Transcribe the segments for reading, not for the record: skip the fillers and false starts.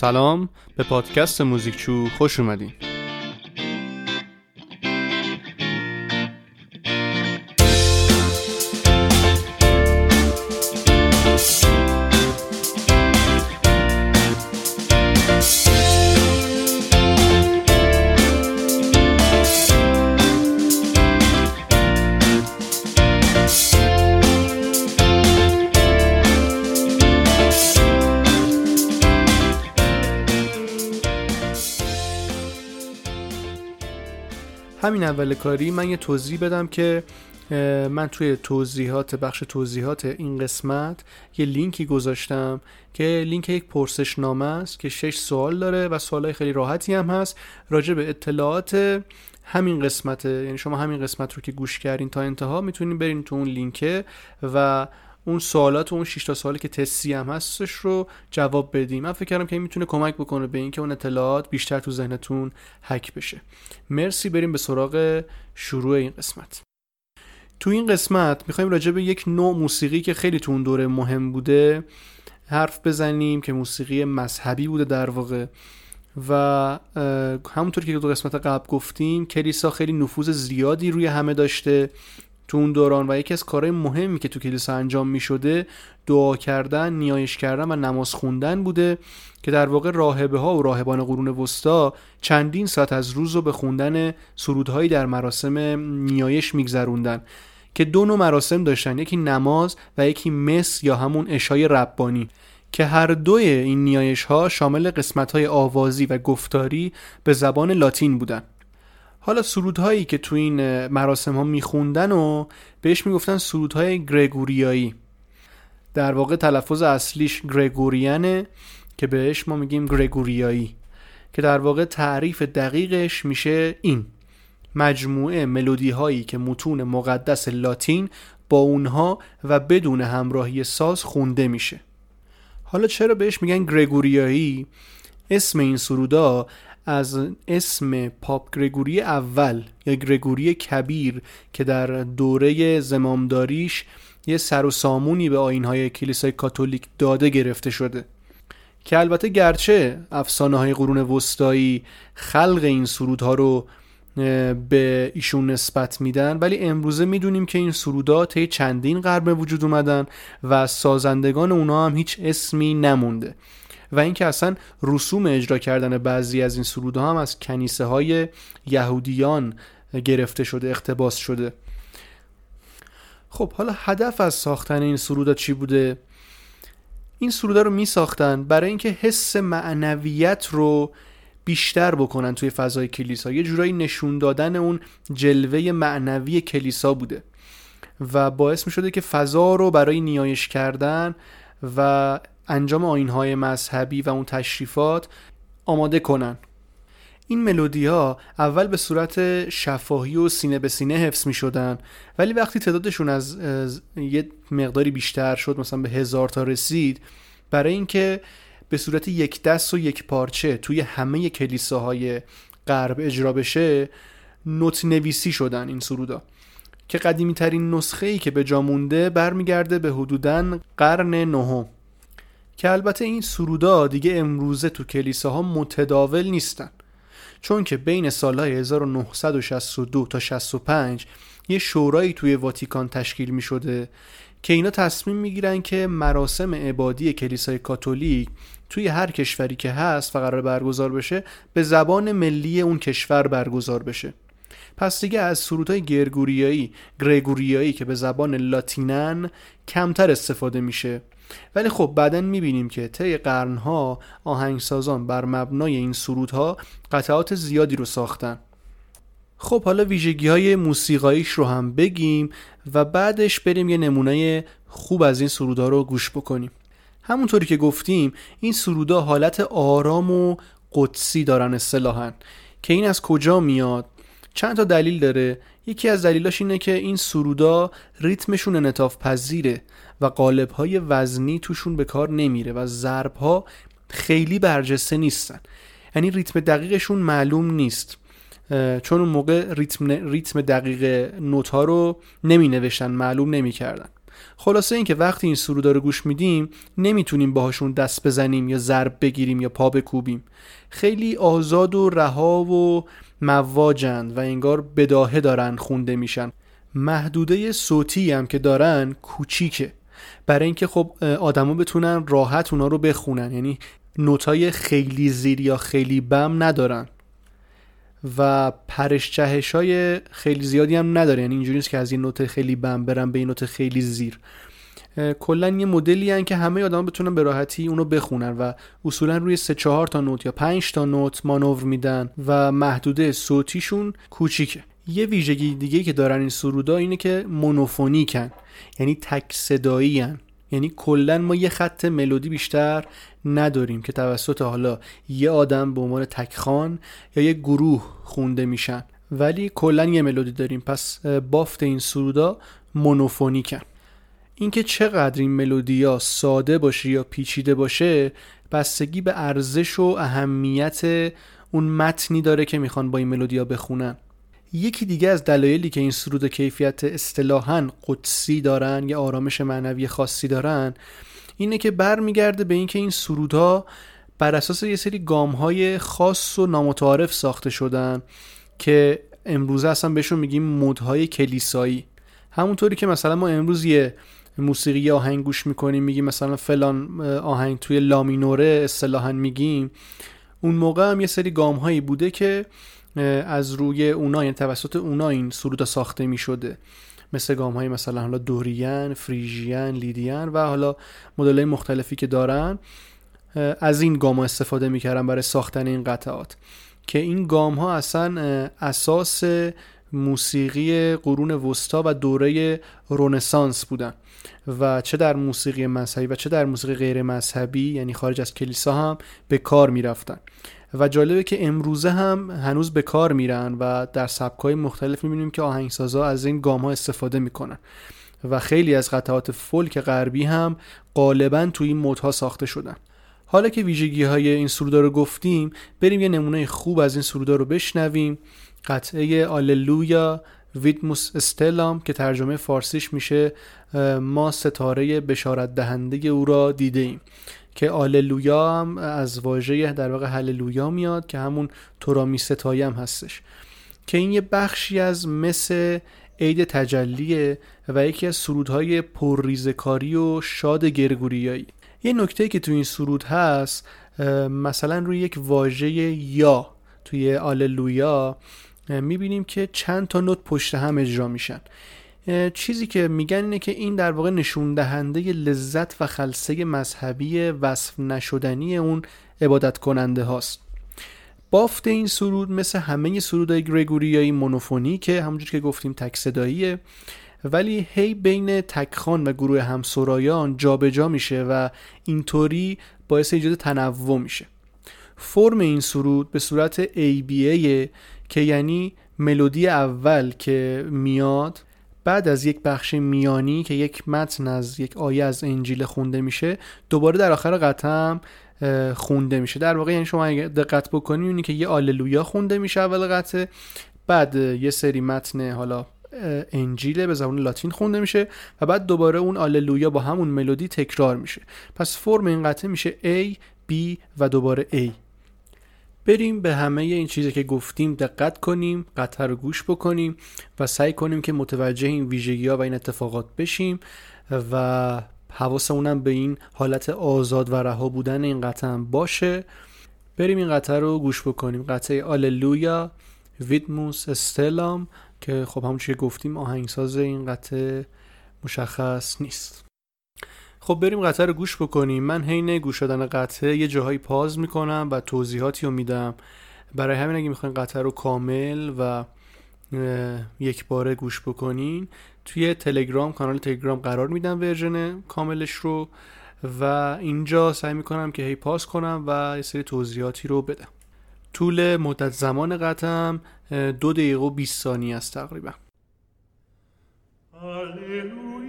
سلام، به پادکست موزیکچو خوش اومدین. همین اول کاری من یه توضیح بدم که من توی بخش توضیحات این قسمت یه لینکی گذاشتم که لینک یک پرسشنامه است که 6 سوال داره و سوالای خیلی راحتی هم هست راجع به اطلاعات همین قسمته. یعنی شما همین قسمت رو که گوش کردین تا انتها میتونین برین تو اون لینکه و اون سوالات و اون 6 تا سوالی که تستی هم هستش رو جواب بدیم. من فکر کردم که این میتونه کمک بکنه به این که اون اطلاعات بیشتر تو ذهنتون هک بشه. مرسی، بریم به سراغ شروع این قسمت. تو این قسمت میخوایم راجع به یک نوع موسیقی که خیلی تو اون دوره مهم بوده حرف بزنیم که موسیقی مذهبی بوده در واقع، و همونطور که تو قسمت قبل گفتیم کلیسا خیلی نفوذ زیادی روی همه داشته تو اون دوران، و یکی از کارهای مهمی که تو کلیسا انجام می شده دعا کردن، نیایش کردن و نماز خوندن بوده که در واقع راهبه ها و راهبان قرون وسطا چندین ساعت از روز رو به خوندن سرودهایی در مراسم نیایش می گذروندن که دو نوع مراسم داشتن، یکی نماز و یکی مس یا همون عشای ربانی که هر دوی این نیایش ها شامل قسمت های آوازی و گفتاری به زبان لاتین بودن. حالا سرودهایی که تو این مراسم ها میخوندن و بهش میگفتن سرودهای گریگوریایی. در واقع تلفظ اصلیش گریگوریانه که بهش ما میگیم گریگوریایی، که در واقع تعریف دقیقش میشه این: مجموعه ملودی هایی که متون مقدس لاتین با اونها و بدون همراهی ساز خونده میشه. حالا چرا بهش میگن گریگوریایی؟ اسم این سرودا از اسم پاپ گریگوری اول یا گریگوری کبیر که در دوره زمامداریش یه سر و سامونی به آیین‌های کلیسای کاتولیک داده گرفته شده، که البته گرچه افسانه‌های قرون وسطایی خلق این سرودها رو به ایشون نسبت میدن، ولی امروزه میدونیم که این سرودا طی چندین قرن به وجود اومدن و سازندگان اونها هم هیچ اسمی نمونده، و اینکه اصلا رسوم اجرا کردن بعضی از این سرودها هم از کنیسه های یهودیان گرفته شده، اقتباس شده. خب حالا هدف از ساختن این سرودا چی بوده؟ این سرودا رو می ساختن برای اینکه حس معنویت رو بیشتر بکنن توی فضای کلیسا، یه جورایی نشون دادن اون جلوه معنوی کلیسا بوده و باعث می شده که فضا رو برای نیایش کردن و انجام آیین‌های مذهبی و اون تشریفات آماده کنن. این ملودی‌ها اول به صورت شفاهی و سینه به سینه حفظ می‌شدن، ولی وقتی تعدادشون از یه مقداری بیشتر شد، مثلا به 1000 تا رسید، برای اینکه به صورت یک دست و یک پارچه توی همه کلیساهای غرب اجرا بشه، نوت نویسی شدن این سرودا، که قدیمی ترین نسخه‌ای که به جا مونده برمیگرده به حدوداً قرن نهم، که البته این سرودا دیگه امروزه تو کلیساها متداول نیستن، چون که بین سالهای 1962 تا 65 یه شورایی توی واتیکان تشکیل می شده که اینا تصمیم می گیرن که مراسم عبادی کلیسای کاتولیک توی هر کشوری که هست و قرار برگزار بشه به زبان ملی اون کشور برگزار بشه. پس دیگه از سرودهای گریگوریایی که به زبان لاتینن کمتر استفاده میشه، ولی خب بعدن میبینیم که طی قرنها آهنگسازان بر مبنای این سرودها قطعات زیادی رو ساختن. خب حالا ویژگی‌های موسیقاییش رو هم بگیم و بعدش بریم یه نمونه خوب از این سرودها رو گوش بکنیم. همونطوری که گفتیم این سرودها حالت آرام و قدسی دارن اصطلاحاً، که این از کجا میاد؟ چند تا دلیل داره. یکی از دلیلاش اینه که این سرودا ریتمشون انعطاف پذیره و قالب‌های وزنی توشون به کار نمیره و ضرب‌ها خیلی برجسته نیستن، یعنی ریتم دقیقشون معلوم نیست، چون اون موقع ریتم دقیق نوت‌ها رو نمینوشتن، معلوم نمی‌کردن. خلاصه این که وقتی این سرودا رو گوش میدیم نمیتونیم باهاشون دست بزنیم یا ضرب بگیریم یا پا بکوبیم. خیلی آزاد و رها و مواجن و انگار بداهه دارن خونده میشن. محدوده صوتی هم که دارن کوچیکه برای اینکه خب آدما بتونن راحت اونا رو بخونن، یعنی نوتای خیلی زیر یا خیلی بم ندارن و پرش‌چهش‌های خیلی زیادی هم نداره، یعنی اینجوری نیست که از این نوت خیلی بم برن به این نوت خیلی زیر. کلا یه مدلی ان که همه آدما بتونن به راحتی اونو بخونن و اصولا روی 3 4 تا نوت یا 5 تا نوت مانور میدن و محدوده صوتیشون کوچیکه. یه ویژگی دیگه که دارن این سرودا اینه که مونوفونیکن، یعنی تک صدایی ان، یعنی کلا ما یه خط ملودی بیشتر نداریم که توسط حالا یه آدم به عنوان تکخوان یا یه گروه خونده میشن، ولی کلا یه ملودی داریم. پس بافت این سرودا مونوفونیکن. اینکه چقدر این ملودیا ساده باشه یا پیچیده باشه بستگی به ارزش و اهمیت اون متنی داره که میخوان با این ملودیا بخونن. یکی دیگه از دلایلی که این سرود کیفیت اصطلاحاً قدسی دارن یا آرامش معنوی خاصی دارن اینه که برمیگرده به اینکه این سرودها بر اساس یه سری گام‌های خاص و نامتعارف ساخته شدن که امروز اصلا بهشون میگیم مدهای کلیسایی. همونطوری که مثلا ما امروز یه موسیقی آهنگ گوش میکنیم میگیم مثلا فلان آهنگ توی لامینوره اصطلاحاً میگیم، اون موقع هم یه سری گام‌هایی بوده که از روی اونا یعنی توسط اونا این سرودا ساخته می شده، مثل گام های مثلا حالا دوریان، فریژیان، لیدیان و حالا مدل های مختلفی که دارن از این گام ها استفاده می کردن برای ساختن این قطعات که این گام ها اصلا اساس موسیقی قرون وسطا و دوره رنسانس بودن و چه در موسیقی مذهبی و چه در موسیقی غیر مذهبی یعنی خارج از کلیسا هم به کار می رفتن و جالبه که امروزه هم هنوز به کار میرن و در سبک‌های مختلف می‌بینیم که آهنگسازا از این گام‌ها استفاده می‌کنن و خیلی از قطعات فولک غربی هم غالباً توی این مودها ساخته شدن. حالا که ویژگی‌های این سرودا رو گفتیم، بریم یه نمونه خوب از این سرودا رو بشنویم. قطعه آللویا ویدموس استلام که ترجمه فارسیش میشه ما ستاره بشارت دهنده او را دیدیم، که آللویا هم از واژه در واقع هللویا میاد که همون تو را می ستایم هستش، که این یه بخشی از مس عید تجلیه و یکی از سرودهای پرریزکاری و شاد گرگوریایی. یه نکته که تو این سرود هست مثلا روی یک واژه یا توی آللویا میبینیم که چند تا نوت پشت هم اجرا میشن. چیزی که میگن اینه که این در واقع نشون دهنده لذت و خلسه مذهبی وصف نشدنی اون عبادت کننده هاست. بافت این سرود مثل همه سرودهای گریگوریایی مونوفونیکه، همونجور که گفتیم تک صداییه، ولی هی بین تکخوان و گروه همسرایان جابجا میشه و اینطوری باعث ایجاد تنوع میشه. فرم این سرود به صورت ABA که یعنی ملودی اول که میاد بعد از یک بخش میانی که یک متن از یک آیه از انجیل خونده میشه، دوباره در آخر قطعه خونده میشه. در واقع یعنی شما اگه دقت بکنید اونی که یه آللویا خونده میشه اول قطعه، بعد یه سری متن حالا انجیل به زبان لاتین خونده میشه و بعد دوباره اون آللویا با همون ملودی تکرار میشه. پس فرم این قطعه میشه A B و دوباره A. بریم به همه این چیزی که گفتیم دقت کنیم، قطعه رو گوش بکنیم و سعی کنیم که متوجه این ویژگی‌ها و این اتفاقات بشیم و حواسمونم به این حالت آزاد و رها بودن این قطعه هم باشه. بریم این قطعه رو گوش بکنیم، قطعه آللویا ویدموس استلام که خب همون چیزی که گفتیم آهنگساز این قطعه مشخص نیست. خب بریم قطعه رو گوش بکنیم. من حین گوش دادن قطعه یه جاهایی پاز میکنم و توضیحاتی رو میدم، برای همین اگه میخواین قطعه رو کامل و یک باره گوش بکنین توی تلگرام، کانال تلگرام قرار میدم ورژن کاملش رو و اینجا سعی میکنم که هی پاز کنم و یه سری توضیحاتی رو بدم. طول مدت زمان قطعه 2 دقیقه و 20 ثانیه است تقریبا. هللویا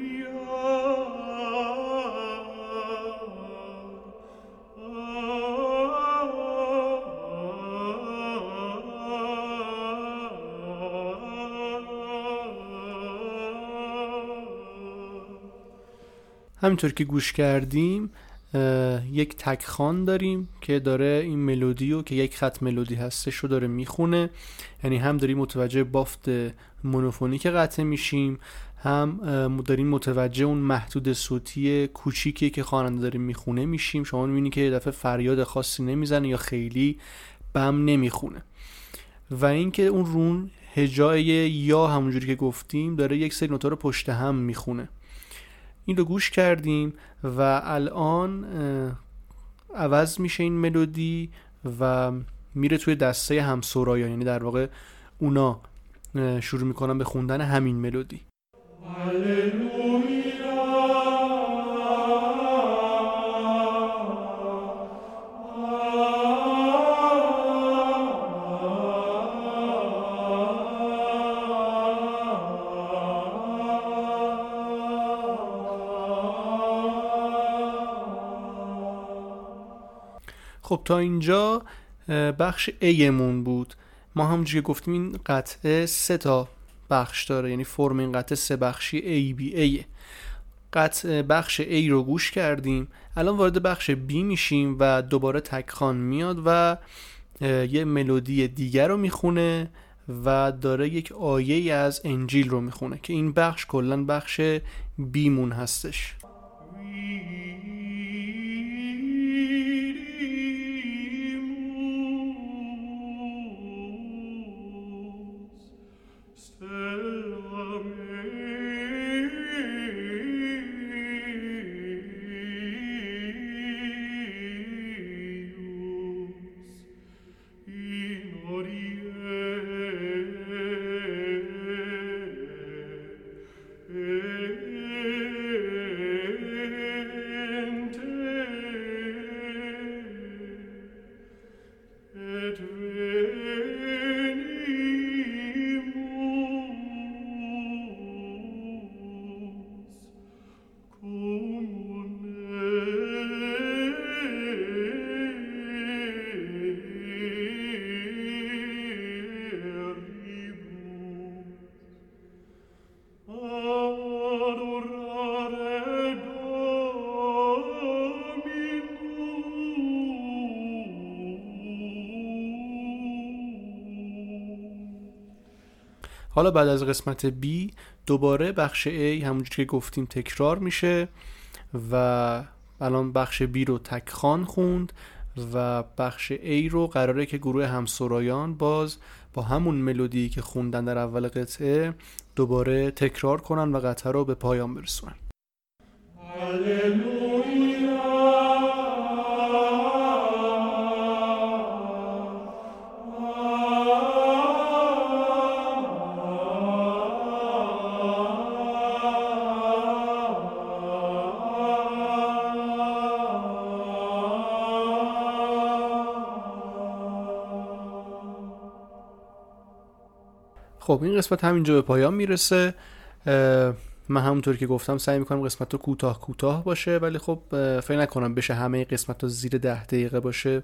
همینطور که گوش کردیم یک تکخوان داریم که داره این ملودیو که یک خط ملودی هستش رو داره میخونه، یعنی هم داریم متوجه بافت مونوفونیک قطعه میشیم، هم داریم متوجه اون محدود صوتی کوچیکی که خواننده داره میخونه میشیم. شما میبینید که یه دفعه فریاد خاصی نمیزنه یا خیلی بم نمیخونه، و اینکه اون رون هجای یا همونجوری که گفتیم داره یک سری نوتا رو پشت هم میخونه. این رو گوش کردیم و الان عوض میشه این ملودی و میره توی دسته همسرایان، یعنی در واقع اونا شروع میکنن به خوندن همین ملودی. خب تا اینجا بخش ایمون بود. ما همونجوری که گفتیم این قطعه 3 تا بخش داره، یعنی فرم این قطعه 3 بخشی ای بی ایه. قطعه بخش ای رو گوش کردیم، الان وارد بخش بی میشیم و دوباره تکخوان میاد و یه ملودی دیگر رو میخونه و داره یک آیه از انجیل رو میخونه که این بخش کلن بخش بی مون هستش. حالا بعد از قسمت بی دوباره بخش ای همونجور که گفتیم تکرار میشه و الان بخش بی رو تکخوان خوند و بخش ای رو قراره که گروه همسرایان باز با همون ملودی که خوندن در اول قطعه دوباره تکرار کنن و قطعه رو به پایان برسونن. خب این قسمت همینجا به پایان میرسه. من همونطور که گفتم سعی میکنم قسمت رو کوتاه باشه، ولی خب فکر نکنم بشه همه قسمت رو زیر 10 دقیقه باشه.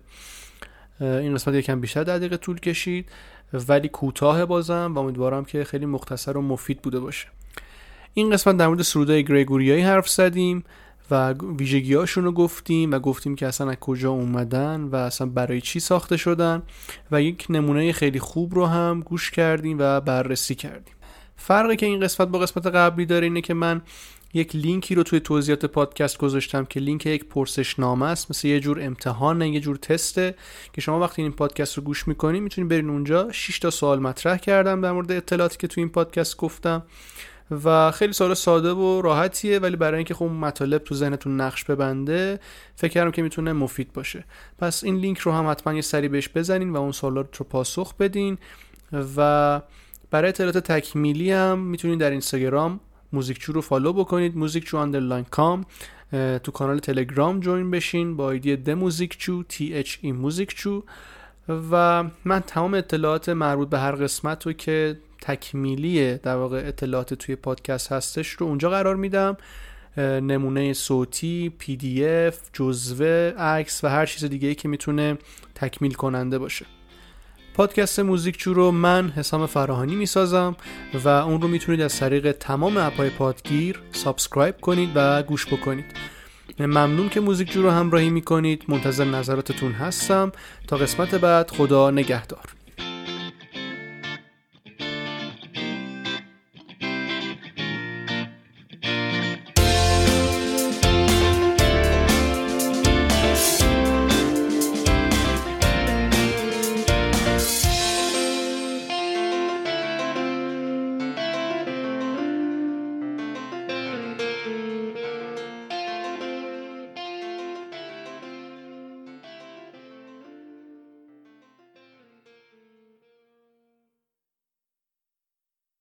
این قسمت یکم بیشتر 10 دقیقه طول کشید ولی کوتاه بازم و امیدوارم که خیلی مختصر و مفید بوده باشه. این قسمت در مورد سرودای گریگوریایی حرف زدیم و ویژگی‌هاشون رو گفتیم و گفتیم که اصلا از کجا اومدن و اصلا برای چی ساخته شدن و یک نمونه خیلی خوب رو هم گوش کردیم و بررسی کردیم. فرقی که این قسمت با قسمت قبلی داره اینه که من یک لینکی رو توی توضیحات پادکست گذاشتم که لینک یک پرسشنامه است، مثل یه جور امتحانه، یه جور تسته که شما وقتی این پادکست رو گوش می‌کنید می‌تونید برین اونجا. 6 تا سوال مطرح کردم در مورد اطلاعاتی که توی این پادکست گفتم و خیلی سوال ساده و راحتیه، ولی برای اینکه خب مطالب تو ذهنتون نقش ببنده فکر کردم که میتونه مفید باشه. پس این لینک رو هم حتما یه سری بهش بزنین و اون سوالا رو پاسخ بدین. و برای اطلاعات تکمیلی هم میتونین در اینستاگرام موزیکچو رو فالو بکنید، musikcho_com. تو کانال تلگرام جوین بشین با ایدی demusikcho THE musikcho. و من تمام اطلاعات مربوط به هر قسمت رو که تکمیلیه در واقع اطلاعات توی پادکست هستش رو اونجا قرار میدم، نمونه صوتی، PDF، جزوه، عکس و هر چیز دیگه‌ای که میتونه تکمیل کننده باشه. پادکست موزیکچو رو من حسام فراهانی میسازم و اون رو میتونید از طریق تمام اپ‌های پادگیر سابسکرایب کنید و گوش بکنید. ممنون که موزیکچو رو همراهی میکنید. منتظر نظراتتون هستم. تا قسمت بعد، خدا نگهدار.